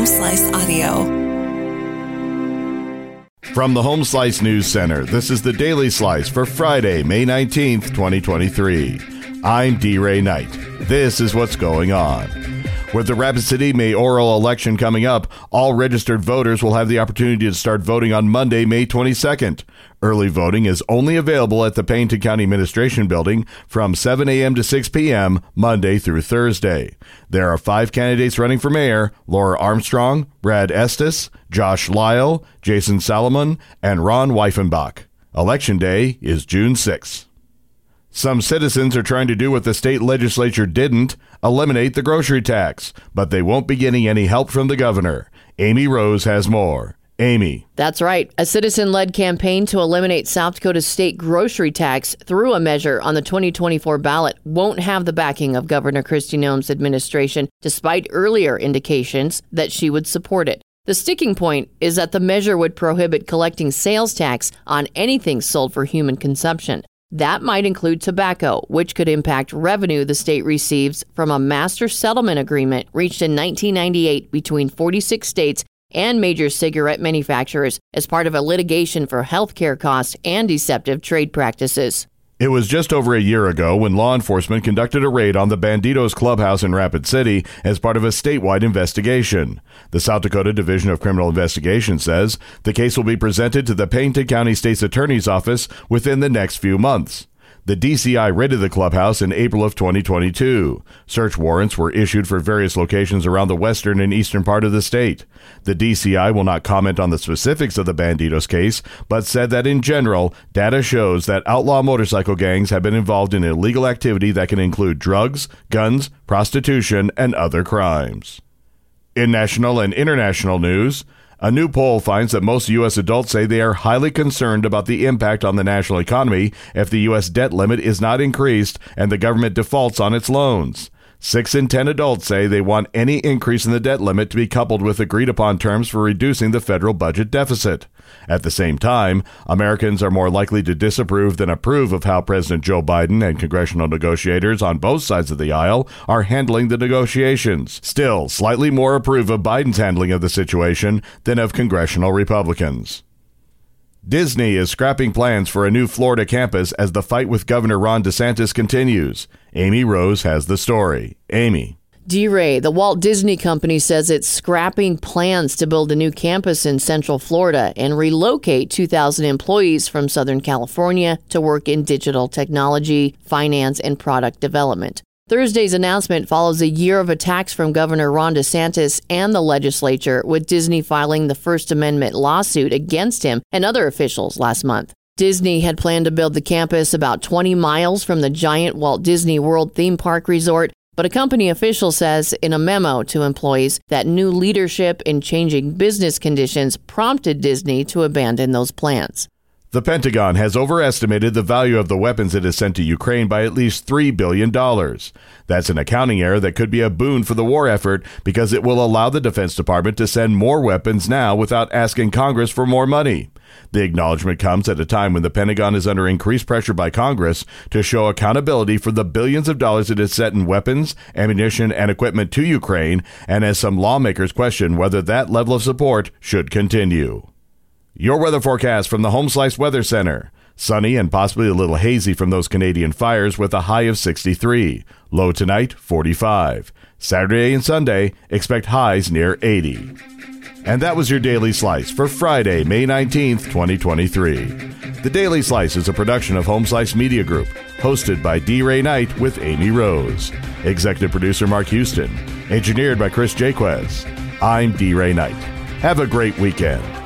Home Slice Audio. From the Home Slice News Center, this is the Daily Slice for Friday, May 19th, 2023. I'm D-Ray Knight. This is what's going on. With the Rapid City mayoral election coming up, all registered voters will have the opportunity to start voting on Monday, May 22nd. Early voting is only available at the Pennington County Administration Building from 7 a.m. to 6 p.m. Monday through Thursday. There are 5 candidates running for mayor: Laura Armstrong, Brad Estes, Josh Lyle, Jason Salomon, and Ron Weifenbach. Election day is June 6th. Some citizens are trying to do what the state legislature didn't, eliminate the grocery tax, but they won't be getting any help from the governor. Amy Rose has more. Amy. That's right. A citizen-led campaign to eliminate South Dakota's state grocery tax through a measure on the 2024 ballot won't have the backing of Governor Kristi Noem's administration, despite earlier indications that she would support it. The sticking point is that the measure would prohibit collecting sales tax on anything sold for human consumption. That might include tobacco, which could impact revenue the state receives from a master settlement agreement reached in 1998 between 46 states and major cigarette manufacturers as part of a litigation for healthcare costs and deceptive trade practices. It was just over a year ago when law enforcement conducted a raid on the Bandidos clubhouse in Rapid City as part of a statewide investigation. The South Dakota Division of Criminal Investigation says the case will be presented to the Pennington County State's Attorney's Office within the next few months. The DCI raided the clubhouse in April of 2022. Search warrants were issued for various locations around the western and eastern part of the state. The DCI will not comment on the specifics of the Bandidos case, but said that in general, data shows that outlaw motorcycle gangs have been involved in illegal activity that can include drugs, guns, prostitution, and other crimes. In national and international news, a new poll finds that most U.S. adults say they are highly concerned about the impact on the national economy if the U.S. debt limit is not increased and the government defaults on its loans. 6 in 10 adults say they want any increase in the debt limit to be coupled with agreed-upon terms for reducing the federal budget deficit. At the same time, Americans are more likely to disapprove than approve of how President Joe Biden and congressional negotiators on both sides of the aisle are handling the negotiations. Still, slightly more approve of Biden's handling of the situation than of congressional Republicans. Disney is scrapping plans for a new Florida campus as the fight with Governor Ron DeSantis continues. Amy Rose has the story. Amy. D-Ray, the Walt Disney Company says it's scrapping plans to build a new campus in Central Florida and relocate 2,000 employees from Southern California to work in digital technology, finance, and product development. Thursday's announcement follows a year of attacks from Governor Ron DeSantis and the legislature, with Disney filing the First Amendment lawsuit against him and other officials last month. Disney had planned to build the campus about 20 miles from the giant Walt Disney World theme park resort, but a company official says in a memo to employees that new leadership and changing business conditions prompted Disney to abandon those plans. The Pentagon has overestimated the value of the weapons it has sent to Ukraine by at least $3 billion. That's an accounting error that could be a boon for the war effort because it will allow the Defense Department to send more weapons now without asking Congress for more money. The acknowledgement comes at a time when the Pentagon is under increased pressure by Congress to show accountability for the billions of dollars it has sent in weapons, ammunition, and equipment to Ukraine, and as some lawmakers question whether that level of support should continue. Your weather forecast from the Home Slice Weather Center. Sunny and possibly a little hazy from those Canadian fires with a high of 63. Low tonight, 45. Saturday and Sunday, expect highs near 80. And that was your Daily Slice for Friday, May 19th, 2023. The Daily Slice is a production of Homeslice Media Group, hosted by D-Ray Knight with Amy Rose. Executive producer Mark Houston. Engineered by Chris Jaquez. I'm D-Ray Knight. Have a great weekend.